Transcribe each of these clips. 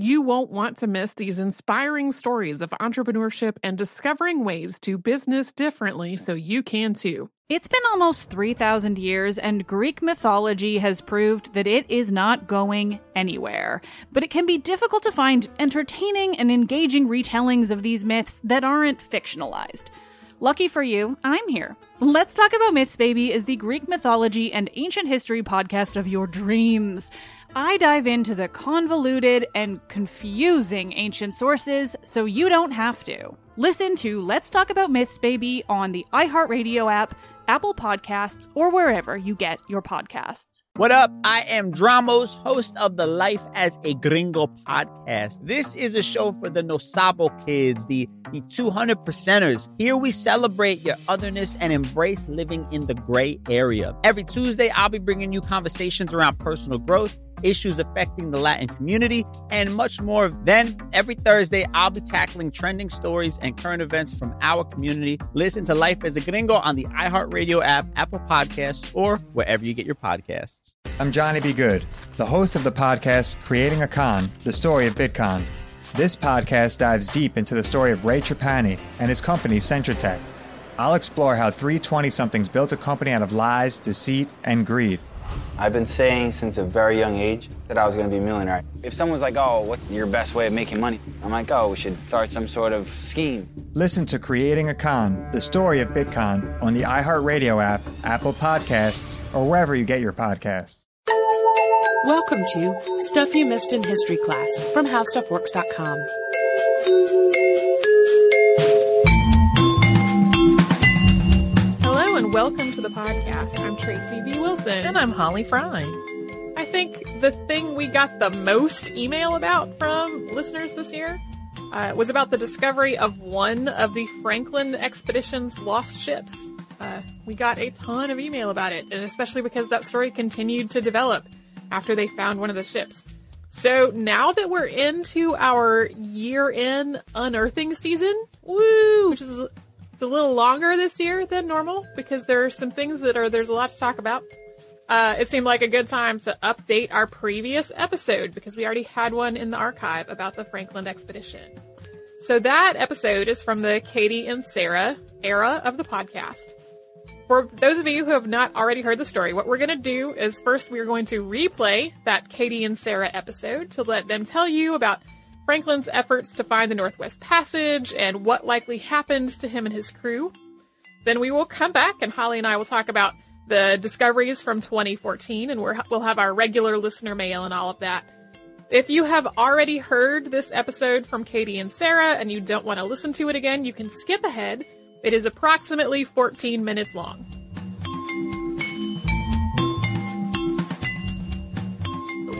You won't want to miss these inspiring stories of entrepreneurship and discovering ways to business differently so you can too. It's been almost 3,000 years, and Greek mythology has proved that it is not going anywhere. But it can be difficult to find entertaining and engaging retellings of these myths that aren't fictionalized. Lucky for you, I'm here. Let's Talk About Myths, Baby is the Greek mythology and ancient history podcast of your dreams. I dive into the convoluted and confusing ancient sources so you don't have to. Listen to Let's Talk About Myths, Baby on the iHeartRadio app, Apple Podcasts, or wherever you get your podcasts. What up? I am Dramos, host of the Life as a Gringo podcast. This is a show for the Nosabo kids, the 200 percenters. Here we celebrate your otherness and embrace living in the gray area. Every Tuesday, I'll be bringing you conversations around personal growth, issues affecting the Latin community, and much more. Then, every Thursday, I'll be tackling trending stories and current events from our community. Listen to Life as a Gringo on the iHeartRadio app, Apple Podcasts, or wherever you get your podcasts. I'm Johnny B. Good, the host of the podcast Creating a Con, the Story of BitCon. This podcast dives deep into the story of Ray Trapani and his company, Centratech. I'll explore how 320-somethings built a company out of lies, deceit, and greed. I've been saying since a very young age that I was going to be a millionaire. If someone's like, oh, what's your best way of making money? I'm like, oh, we should start some sort of scheme. Listen to Creating a Con, the Story of BitCon on the iHeartRadio app, Apple Podcasts, or wherever you get your podcasts. Welcome to Stuff You Missed in History Class from HowStuffWorks.com. Welcome to the podcast. I'm Tracy B. Wilson. And I'm Holly Fry. I think the thing we got the most email about from listeners this year was about the discovery of one of the Franklin Expedition's lost ships. We got a ton of email about it, and especially because that story continued to develop after they found one of the ships. So now that we're into our year-end unearthing season, which is a little longer this year than normal because there are some things there's a lot to talk about. It seemed like a good time to update our previous episode because we already had one in the archive about the Franklin Expedition. So that episode is from the Katie and Sarah era of the podcast. For those of you who have not already heard the story, what we're going to do is first we're going to replay that Katie and Sarah episode to let them tell you about Franklin's efforts to find the Northwest Passage and what likely happened to him and his crew. Then we will come back and Holly and I will talk about the discoveries from 2014, and we'll have our regular listener mail and all of that. If you have already heard this episode from Katie and Sarah and you don't want to listen to it again, you can skip ahead. It is approximately 14 minutes long.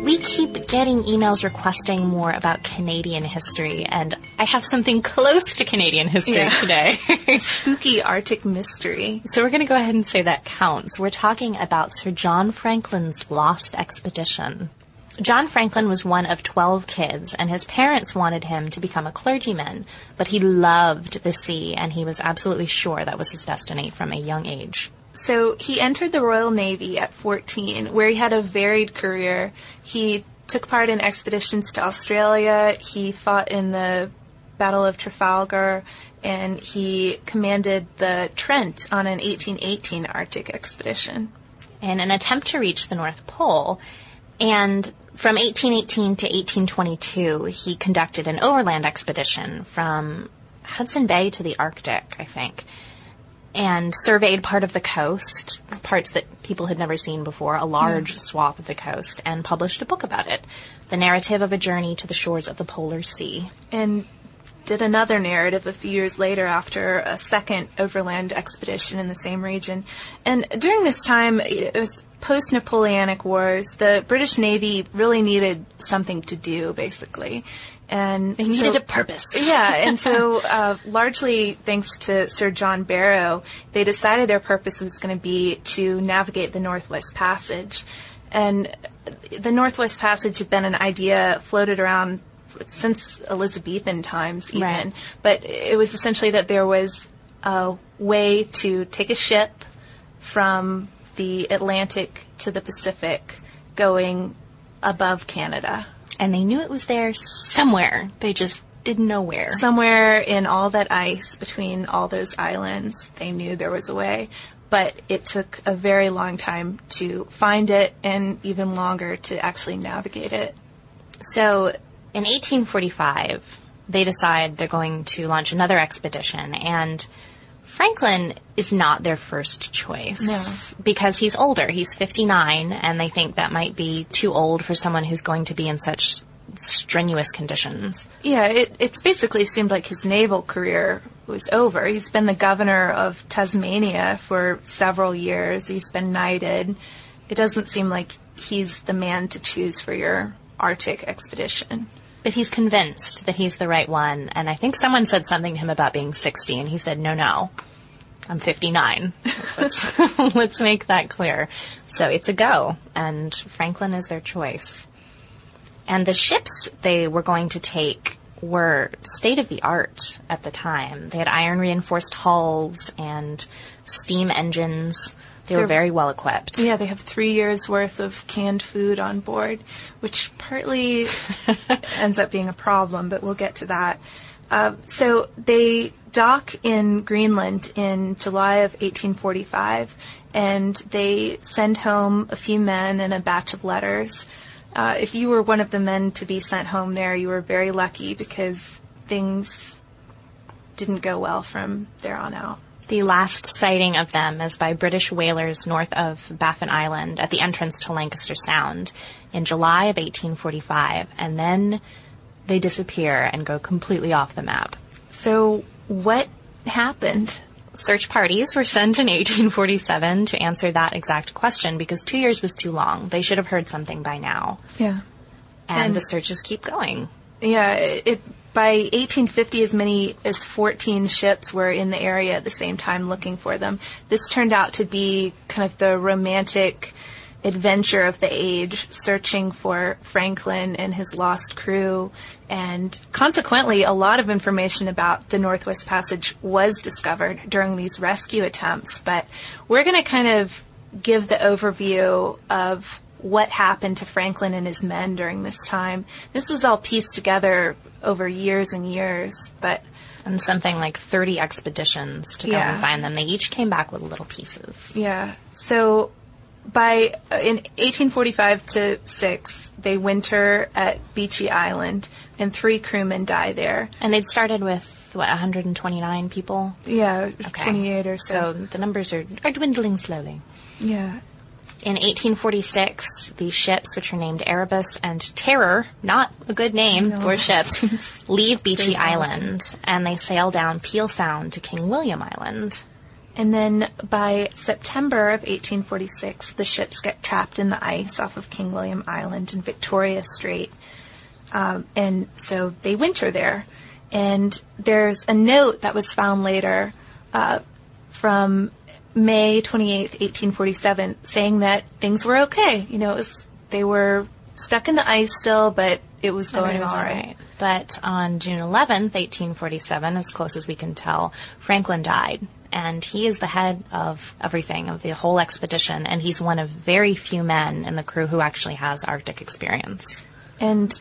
We keep getting emails requesting more about Canadian history, and I have something close to Canadian history today. Spooky Arctic mystery. So we're going to go ahead and say that counts. We're talking about Sir John Franklin's lost expedition. John Franklin was one of 12 kids, and his parents wanted him to become a clergyman, but he loved the sea, and he was absolutely sure that was his destiny from a young age. So he entered the Royal Navy at 14, where he had a varied career. He took part in expeditions to Australia, he fought in the Battle of Trafalgar, and he commanded the Trent on an 1818 Arctic expedition. In an attempt to reach the North Pole, and from 1818 to 1822, he conducted an overland expedition from Hudson Bay to the Arctic, I think, and surveyed part of the coast, parts that people had never seen before, a large swath of the coast, and published a book about it, The Narrative of a Journey to the Shores of the Polar Sea. And did another narrative a few years later after a second overland expedition in the same region. And during this time, it was post-Napoleonic Wars. The British Navy really needed something to do, basically. And they needed a purpose. Yeah, and so largely thanks to Sir John Barrow, they decided their purpose was going to be to navigate the Northwest Passage. And the Northwest Passage had been an idea floated around since Elizabethan times even. Right. But it was essentially that there was a way to take a ship from the Atlantic to the Pacific going above Canada. And they knew it was there somewhere. They just didn't know where. Somewhere in all that ice between all those islands, they knew there was a way. But it took a very long time to find it and even longer to actually navigate it. So in 1845, they decide they're going to launch another expedition. And Franklin is not their first choice. No. Because he's older. He's 59, and they think that might be too old for someone who's going to be in such strenuous conditions. Yeah, it's basically seemed like his naval career was over. He's been the governor of Tasmania for several years. He's been knighted. It doesn't seem like he's the man to choose for your Arctic expedition. But he's convinced that he's the right one, and I think someone said something to him about being 60, and he said, no, I'm 59. Let's make that clear. So it's a go, and Franklin is their choice. And the ships they were going to take were state-of-the-art at the time. They had iron-reinforced hulls and steam engines. They're very well equipped. Yeah, they have 3 years' worth of canned food on board, which partly ends up being a problem, but we'll get to that. So they dock in Greenland in July of 1845, and they send home a few men and a batch of letters. If you were one of the men to be sent home there, you were very lucky because things didn't go well from there on out. The last sighting of them is by British whalers north of Baffin Island at the entrance to Lancaster Sound in July of 1845, and then they disappear and go completely off the map. So what happened? Search parties were sent in 1847 to answer that exact question because 2 years was too long. They should have heard something by now. Yeah. And the searches keep going. Yeah, by 1850, as many as 14 ships were in the area at the same time looking for them. This turned out to be kind of the romantic adventure of the age, searching for Franklin and his lost crew. And consequently, a lot of information about the Northwest Passage was discovered during these rescue attempts. But we're going to kind of give the overview of what happened to Franklin and his men during this time. This was all pieced together over years and years, and something like 30 expeditions to go and find them. They each came back with little pieces. Yeah. So in 1845 to 1846, they winter at Beechey Island, and 3 crewmen die there. And they'd started with, 129 people? Yeah, okay. 28 or so. So the numbers are dwindling slowly. Yeah. In 1846, the ships, which are named Erebus and Terror, not a good name for ships, leave Beechey Island, and they sail down Peel Sound to King William Island. And then by September of 1846, the ships get trapped in the ice off of King William Island in Victoria Strait, and so they winter there. And there's a note that was found later from May 28th, 1847, saying that things were okay. They were stuck in the ice still, but it was going all right. But on June 11th, 1847, as close as we can tell, Franklin died. And he is the head of everything, of the whole expedition. And he's one of very few men in the crew who actually has Arctic experience. And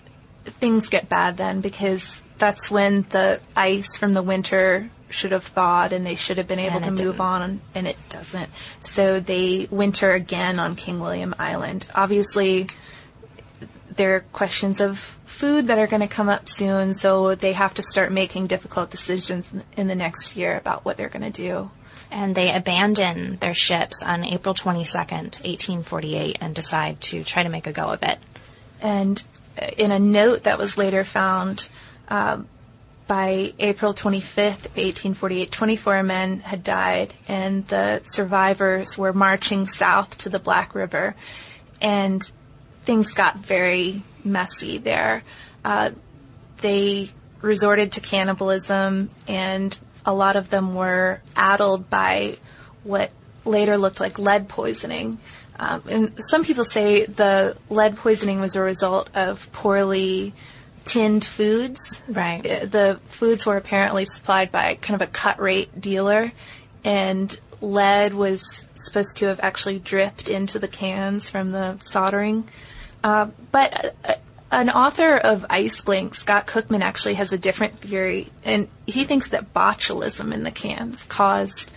things get bad then, because that's when the ice from the winter should have thawed and they should have been able to move on, and it doesn't. So they winter again on King William Island. Obviously, there are questions of food that are going to come up soon, so they have to start making difficult decisions in the next year about what they're going to do. And they abandon their ships on April 22nd, 1848, and decide to try to make a go of it. And in a note that was later found, by April 25th, 1848, 24 men had died, and the survivors were marching south to the Black River, and things got very messy there. they resorted to cannibalism, and a lot of them were addled by what later looked like lead poisoning. And some people say the lead poisoning was a result of poorly tinned foods. Right. The foods were apparently supplied by kind of a cut-rate dealer, and lead was supposed to have actually dripped into the cans from the soldering. But an author of Ice Blink, Scott Cookman, actually has a different theory, and he thinks that botulism in the cans caused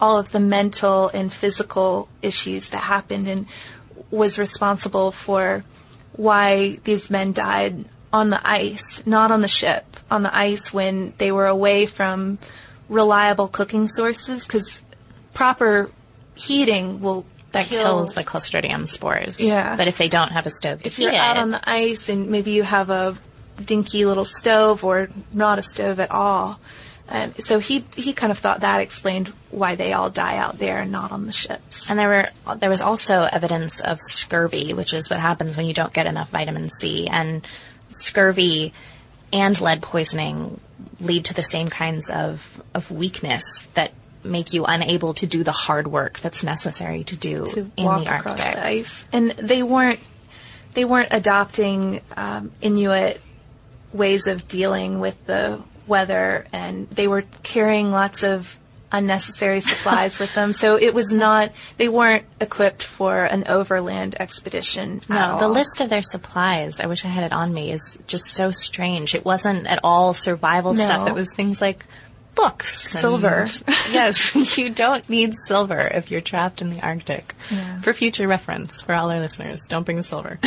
all of the mental and physical issues that happened and was responsible for why these men died on the ice, not on the ship, on the ice when they were away from reliable cooking sources, because proper heating will kills the Clostridium spores. Yeah. But if they don't have a stove to heat it. If you're out on the ice and maybe you have a dinky little stove or not a stove at all. And so he kind of thought that explained why they all die out there and not on the ships. And there was also evidence of scurvy, which is what happens when you don't get enough vitamin C. And scurvy and lead poisoning lead to the same kinds of weakness that make you unable to do the hard work that's necessary to do to in walk the Arctic. The ice. And they weren't adopting Inuit ways of dealing with the weather, and they were carrying lots of unnecessary supplies with them. So it was not, they weren't equipped for an overland expedition at all. The list of their supplies, I wish I had it on me, is just so strange. It wasn't at all survival stuff. It was things like books. Silver. Yes, you don't need silver if you're trapped in the Arctic. Yeah. For future reference, for all our listeners, don't bring the silver.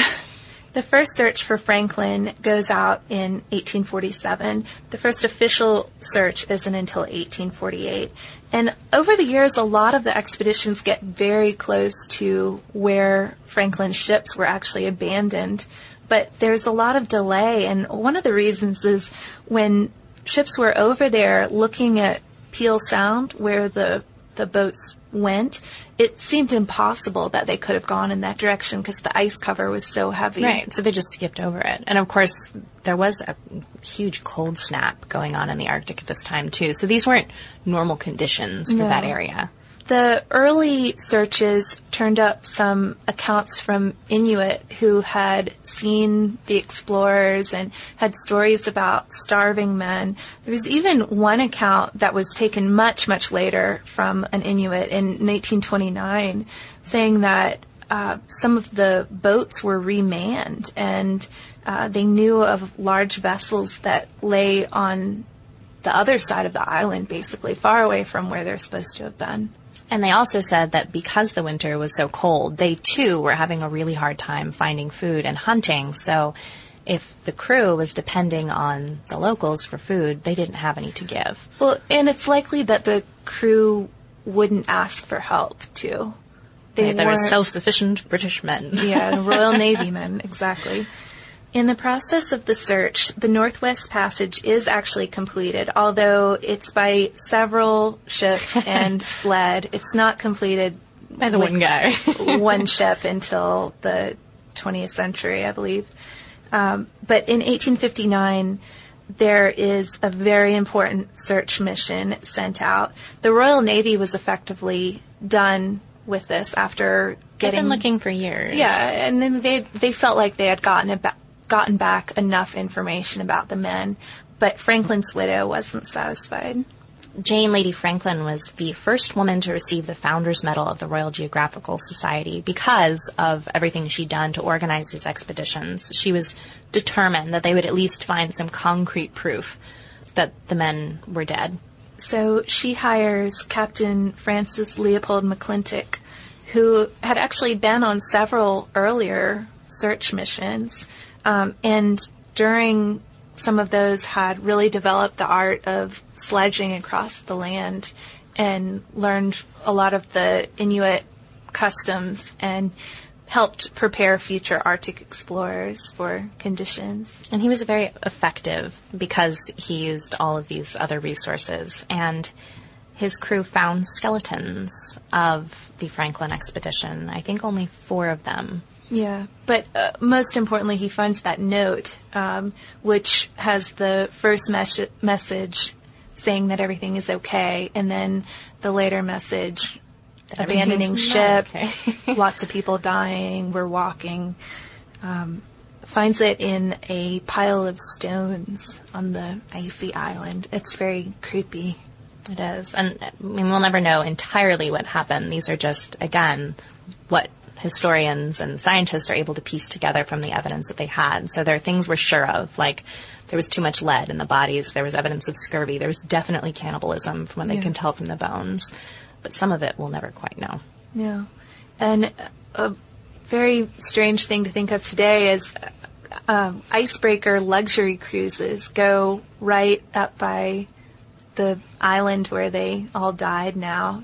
The first search for Franklin goes out in 1847. The first official search isn't until 1848. And over the years, a lot of the expeditions get very close to where Franklin's ships were actually abandoned. But there's a lot of delay, and one of the reasons is when ships were over there looking at Peel Sound, where the boats went, it seemed impossible that they could have gone in that direction because the ice cover was so heavy. Right, so they just skipped over it. And, of course, there was a huge cold snap going on in the Arctic at this time, too. So these weren't normal conditions for that area. The early searches turned up some accounts from Inuit who had seen the explorers and had stories about starving men. There was even one account that was taken much, much later from an Inuit in 1929 saying that some of the boats were remanned, and they knew of large vessels that lay on the other side of the island, basically, far away from where they're supposed to have been. And they also said that because the winter was so cold, they, too, were having a really hard time finding food and hunting. So if the crew was depending on the locals for food, they didn't have any to give. Well, and it's likely that the crew wouldn't ask for help, too. They were self-sufficient British men. Yeah, Royal Navy men, exactly. In the process of the search, the Northwest Passage is actually completed, although it's by several ships and sled. It's not completed by the one guy. One ship until the 20th century, I believe. But in 1859, there is a very important search mission sent out. The Royal Navy was effectively done with this after getting... They've been looking for years. Yeah, and then they felt like they had gotten back enough information about the men, but Franklin's widow wasn't satisfied. Jane Lady Franklin was the first woman to receive the Founder's Medal of the Royal Geographical Society because of everything she'd done to organize these expeditions. She was determined that they would at least find some concrete proof that the men were dead. So she hires Captain Francis Leopold McClintock, who had actually been on several earlier search missions, and during some of those had really developed the art of sledging across the land and learned a lot of the Inuit customs and helped prepare future Arctic explorers for conditions. And he was very effective because he used all of these other resources. And his crew found skeletons of the Franklin expedition, I think only 4 of them. Yeah, but most importantly, he finds that note, which has the first message saying that everything is okay, and then the later message, abandoning ship, okay. Lots of people dying, we're walking. Finds it in a pile of stones on the icy island. It's very creepy. It is. And I mean, we'll never know entirely what happened. These are just, again, what historians and scientists are able to piece together from the evidence that they had. So there are things we're sure of, like there was too much lead in the bodies, there was evidence of scurvy, there was definitely cannibalism from what they can tell from the bones. But some of it we'll never quite know. Yeah. And a very strange thing to think of today is icebreaker luxury cruises go right up by the island where they all died now.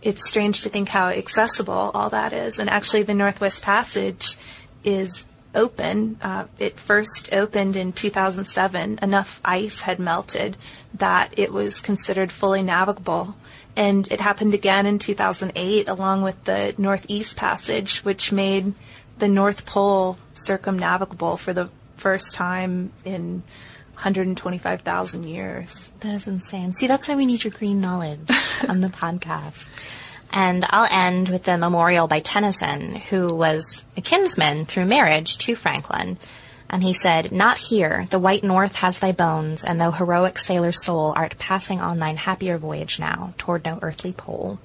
It's strange to think how accessible all that is. And actually the Northwest Passage is open. It first opened in 2007. Enough ice had melted that it was considered fully navigable. And it happened again in 2008 along with the Northeast Passage, which made the North Pole circumnavigable for the first time in 125,000 years. That is insane. See, that's why we need your green knowledge on the podcast. And I'll end with the memorial by Tennyson, who was a kinsman through marriage to Franklin. And he said, "Not here, the white north has thy bones, and thou heroic sailor soul art passing on thine happier voyage now toward no earthly pole."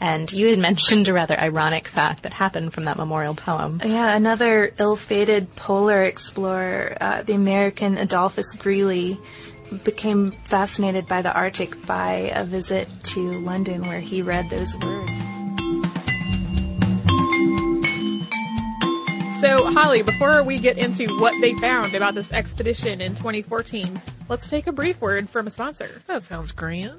And you had mentioned a rather ironic fact that happened from that memorial poem. Yeah, another ill-fated polar explorer, the American Adolphus Greeley, became fascinated by the Arctic by a visit to London where he read those words. So, Holly, before we get into what they found about this expedition in 2014, let's take a brief word from a sponsor. That sounds grand.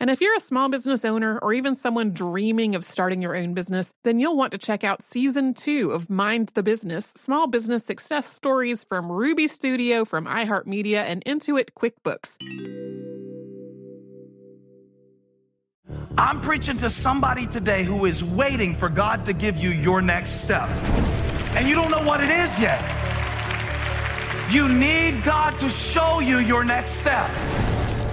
And if you're a small business owner or even someone dreaming of starting your own business, then you'll want to check out Season 2 of Mind the Business, Small Business Success Stories from Ruby Studio, from iHeartMedia, and Intuit QuickBooks. I'm preaching to somebody today who is waiting for God to give you your next step. And you don't know what it is yet. You need God to show you your next step.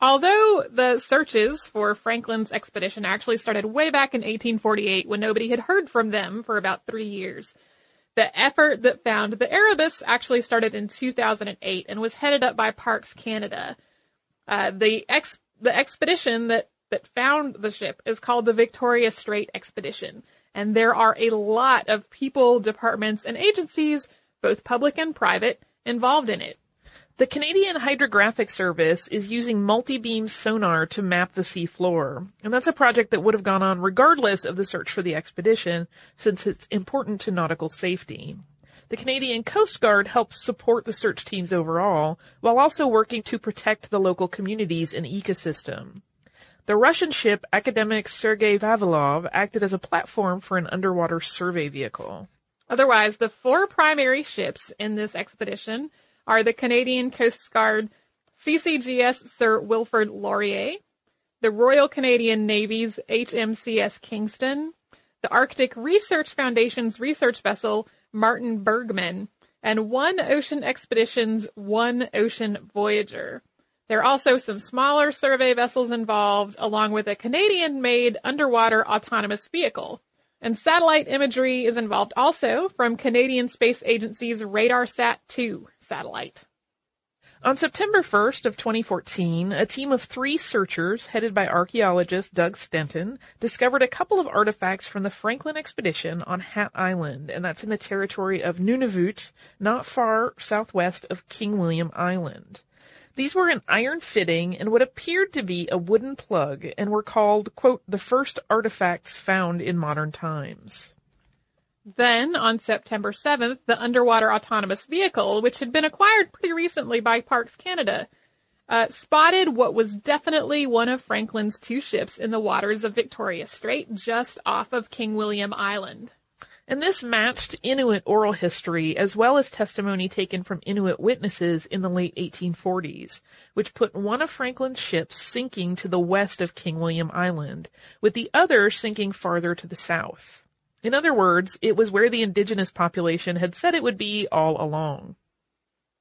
Although the searches for Franklin's expedition actually started way back in 1848 when nobody had heard from them for about 3 years, the effort that found the Erebus actually started in 2008 and was headed up by Parks Canada. The expedition that found the ship is called the Victoria Strait Expedition, and there are a lot of people, departments, and agencies, both public and private, involved in it. The Canadian Hydrographic Service is using multi-beam sonar to map the sea floor, and that's a project that would have gone on regardless of the search for the expedition, since it's important to nautical safety. The Canadian Coast Guard helps support the search teams overall, while also working to protect the local communities and ecosystem. The Russian ship Academic Sergei Vavilov acted as a platform for an underwater survey vehicle. Otherwise, the four primary ships in this expedition are the Canadian Coast Guard CCGS Sir Wilfrid Laurier, the Royal Canadian Navy's HMCS Kingston, the Arctic Research Foundation's research vessel Martin Bergman, and One Ocean Expedition's One Ocean Voyager. There are also some smaller survey vessels involved, along with a Canadian-made underwater autonomous vehicle. And satellite imagery is involved also from Canadian Space Agency's RadarSat 2. Satellite. On September 1st of 2014, a team of 3 searchers headed by archaeologist Doug Stenton discovered a couple of artifacts from the Franklin expedition on Hat Island, and that's in the territory of Nunavut, not far southwest of King William Island. These were an iron fitting and what appeared to be a wooden plug and were called, quote, the first artifacts found in modern times. Then, on September 7th, the underwater autonomous vehicle, which had been acquired pretty recently by Parks Canada, spotted what was definitely one of Franklin's 2 ships in the waters of Victoria Strait, just off of King William Island. And this matched Inuit oral history, as well as testimony taken from Inuit witnesses in the late 1840s, which put one of Franklin's ships sinking to the west of King William Island, with the other sinking farther to the south. In other words, it was where the indigenous population had said it would be all along.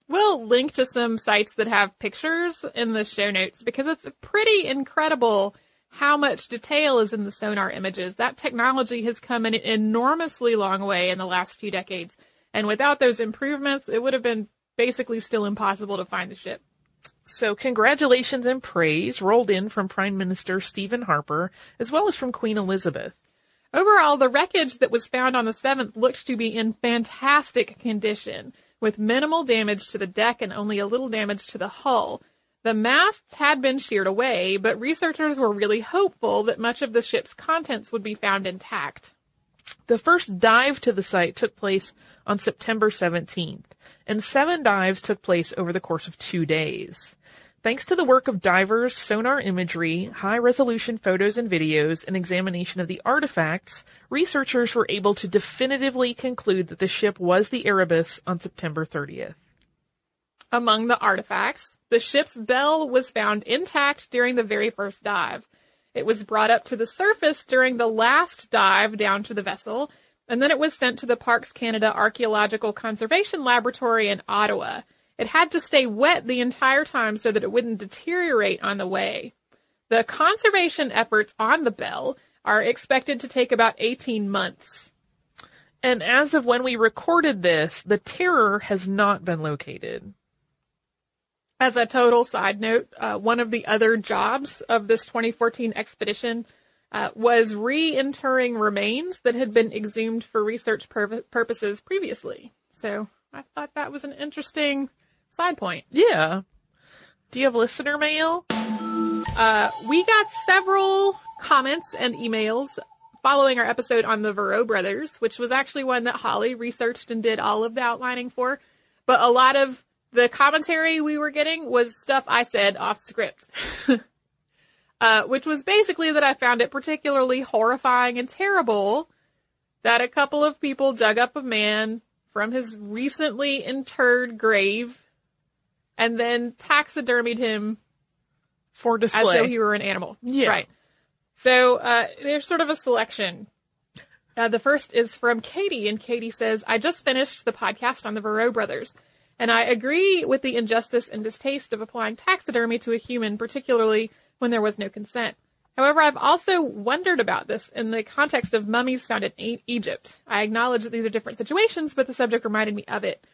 We'll link to some sites that have pictures in the show notes because it's pretty incredible how much detail is in the sonar images. That technology has come an enormously long way in the last few decades, and without those improvements, it would have been basically still impossible to find the ship. So congratulations and praise rolled in from Prime Minister Stephen Harper, as well as from Queen Elizabeth. Overall, the wreckage that was found on the 7th looked to be in fantastic condition, with minimal damage to the deck and only a little damage to the hull. The masts had been sheared away, but researchers were really hopeful that much of the ship's contents would be found intact. The first dive to the site took place on September 17th, and 7 dives took place over the course of 2 days. Thanks to the work of divers, sonar imagery, high-resolution photos and videos, and examination of the artifacts, researchers were able to definitively conclude that the ship was the Erebus on September 30th. Among the artifacts, the ship's bell was found intact during the very first dive. It was brought up to the surface during the last dive down to the vessel, and then it was sent to the Parks Canada Archaeological Conservation Laboratory in Ottawa. It had to stay wet the entire time so that it wouldn't deteriorate on the way. The conservation efforts on the bell are expected to take about 18 months. And as of when we recorded this, the Terror has not been located. As a total side note, one of the other jobs of this 2014 expedition was reinterring remains that had been exhumed for research purposes previously. So I thought that was an interesting side point. Yeah. Do you have listener mail? We got several comments and emails following our episode on the Verreaux brothers, which was actually one that Holly researched and did all of the outlining for. But a lot of the commentary we were getting was stuff I said off script, which was basically that I found it particularly horrifying and terrible that a couple of people dug up a man from his recently interred grave and then taxidermied him for display, as though he were an animal. Yeah. Right. So there's sort of a selection. The first is from Katie, and Katie says, I just finished the podcast on the Verreaux brothers, and I agree with the injustice and distaste of applying taxidermy to a human, particularly when there was no consent. However, I've also wondered about this in the context of mummies found in Egypt. I acknowledge that these are different situations, but the subject reminded me of it.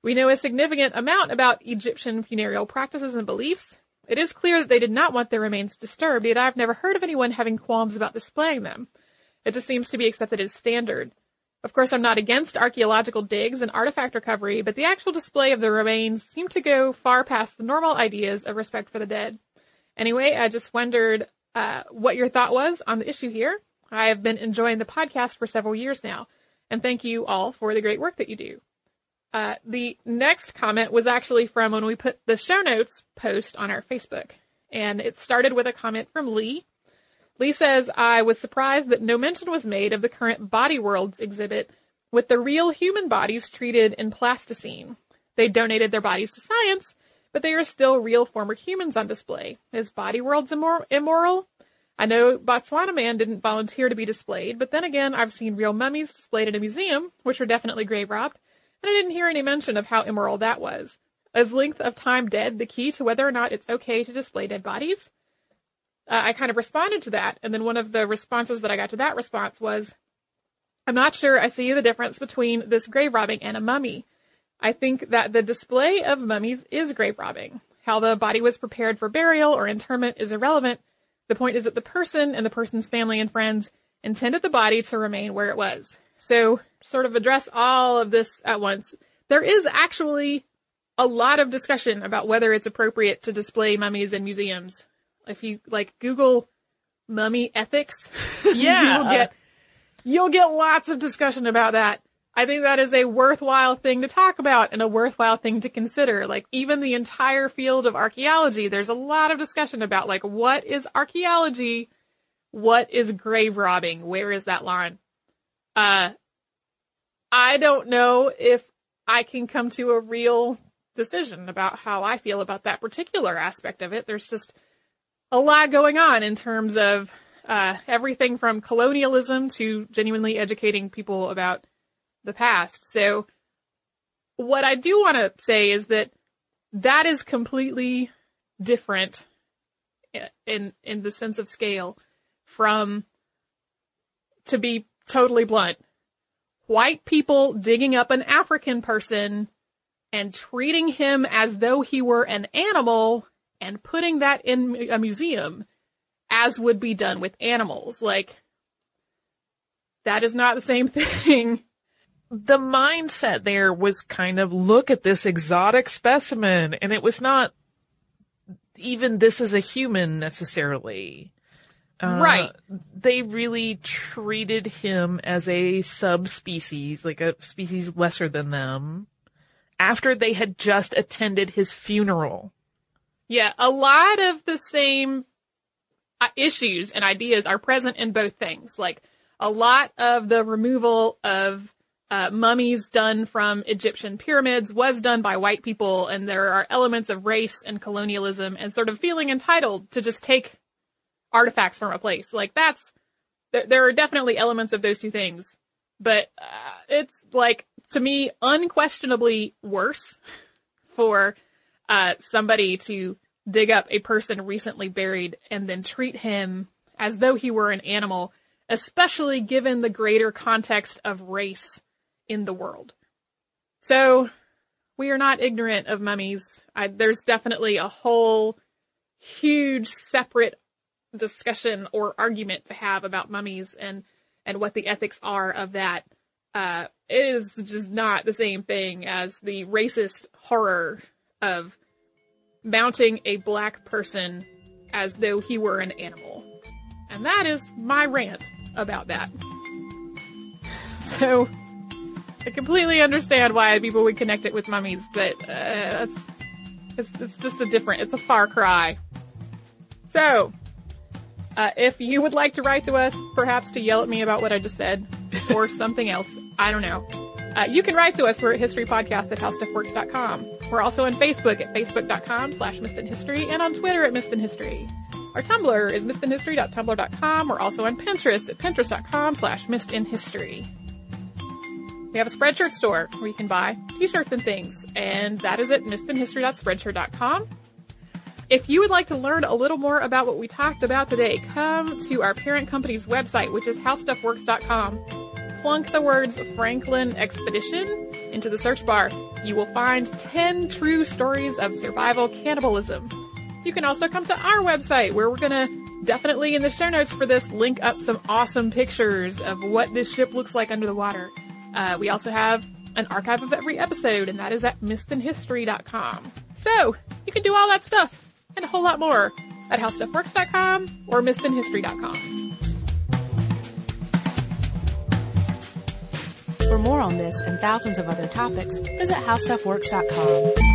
We know a significant amount about Egyptian funereal practices and beliefs. It is clear that they did not want their remains disturbed, yet I've never heard of anyone having qualms about displaying them. It just seems to be accepted as standard. Of course, I'm not against archaeological digs and artifact recovery, but the actual display of the remains seemed to go far past the normal ideas of respect for the dead. Anyway, I just wondered what your thought was on the issue here. I have been enjoying the podcast for several years now, and thank you all for the great work that you do. The next comment was actually from when we put the show notes post on our Facebook, and it started with a comment from Lee. Lee says, I was surprised that no mention was made of the current Body Worlds exhibit with the real human bodies treated in plasticine. They donated their bodies to science, but they are still real former humans on display. Is Body Worlds immoral? I know Botswana Man didn't volunteer to be displayed, but then again, I've seen real mummies displayed at a museum, which were definitely grave robbed, and I didn't hear any mention of how immoral that was. Is length of time dead the key to whether or not it's okay to display dead bodies? I kind of responded to that, and then one of the responses that I got to that response was, I'm not sure I see the difference between this grave robbing and a mummy. I think that the display of mummies is grave robbing. How the body was prepared for burial or interment is irrelevant. The point is that the person and the person's family and friends intended the body to remain where it was. So sort of address all of this at once. There is actually a lot of discussion about whether it's appropriate to display mummies in museums. If you Google mummy ethics, yeah, you'll get lots of discussion about that. I think that is a worthwhile thing to talk about and a worthwhile thing to consider. Even the entire field of archaeology, there's a lot of discussion about, what is archaeology? What is grave robbing? Where is that line? I don't know if I can come to a real decision about how I feel about that particular aspect of it. There's just a lot going on in terms of everything from colonialism to genuinely educating people about the past. So what I do want to say is that is completely different in the sense of scale from, to be totally blunt, white people digging up an African person and treating him as though he were an animal and putting that in a museum as would be done with animals. That is not the same thing. The mindset there was kind of, look at this exotic specimen, and it was not even this is a human necessarily. Right. They really treated him as a subspecies, like a species lesser than them, after they had just attended his funeral. Yeah, a lot of the same issues and ideas are present in both things. Like, a lot of the removal of mummies done from Egyptian pyramids was done by white people, and there are elements of race and colonialism and sort of feeling entitled to just take artifacts from a place. Like, that's, there are definitely elements of those two things, but it's, like, to me, unquestionably worse for somebody to dig up a person recently buried and then treat him as though he were an animal, especially given the greater context of race in the world. So we are not ignorant of mummies. There's definitely a whole huge separate discussion or argument to have about mummies and what the ethics are of that. It is just not the same thing as the racist horror of mounting a black person as though he were an animal. And that is my rant about that. So I completely understand why people would connect it with mummies, but it's just a different, it's a far cry. So if you would like to write to us, perhaps to yell at me about what I just said, or something else, I don't know, you can write to us. We're at historypodcast@howstuffworks.com. We're also on Facebook at facebook.com/MissedInHistory and on Twitter at MissedInHistory. Our Tumblr is missedinhistory.tumblr.com. We're also on Pinterest at pinterest.com/missedinhistory. We have a Spreadshirt store where you can buy t-shirts and things, and that is at missedinhistory.spreadshirt.com. If you would like to learn a little more about what we talked about today, come to our parent company's website, which is howstuffworks.com. Plunk the words Franklin Expedition into the search bar. You will find 10 true stories of survival cannibalism. You can also come to our website, where we're going to definitely, in the show notes for this, link up some awesome pictures of what this ship looks like under the water. We also have an archive of every episode, and that is at missedinhistory.com. So you can do all that stuff and a whole lot more at howstuffworks.com or missedinhistory.com. For more on this and thousands of other topics, visit howstuffworks.com.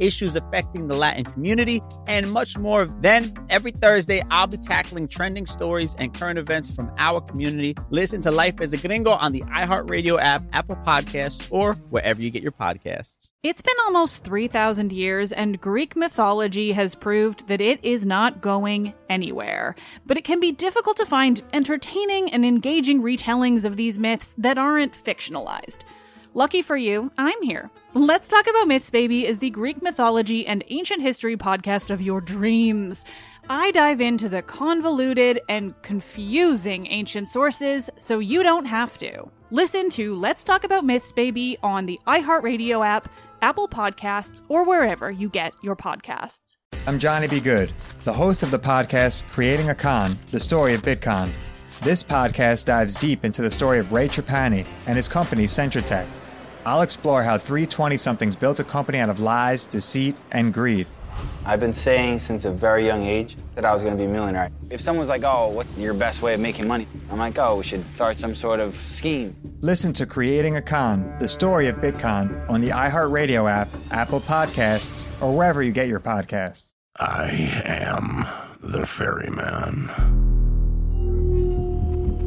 issues affecting the Latin community, and much more. Then, every Thursday, I'll be tackling trending stories and current events from our community. Listen to Life as a Gringo on the iHeartRadio app, Apple Podcasts, or wherever you get your podcasts. It's been almost 3,000 years, and Greek mythology has proved that it is not going anywhere. But it can be difficult to find entertaining and engaging retellings of these myths that aren't fictionalized. Lucky for you, I'm here. Let's Talk About Myths, Baby is the Greek mythology and ancient history podcast of your dreams. I dive into the convoluted and confusing ancient sources so you don't have to. Listen to Let's Talk About Myths, Baby on the iHeartRadio app, Apple Podcasts, or wherever you get your podcasts. I'm Johnny B. Good, the host of the podcast Creating a Con, the Story of BitCon. This podcast dives deep into the story of Ray Trapani and his company, Centratech. I'll explore how 320-somethings built a company out of lies, deceit, and greed. I've been saying since a very young age that I was going to be a millionaire. If someone's like, oh, what's your best way of making money? I'm like, oh, we should start some sort of scheme. Listen to Creating a Con, the Story of BitCon on the iHeartRadio app, Apple Podcasts, or wherever you get your podcasts. I am the ferryman.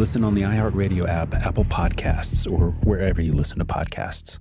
Listen on the iHeartRadio app, Apple Podcasts, or wherever you listen to podcasts.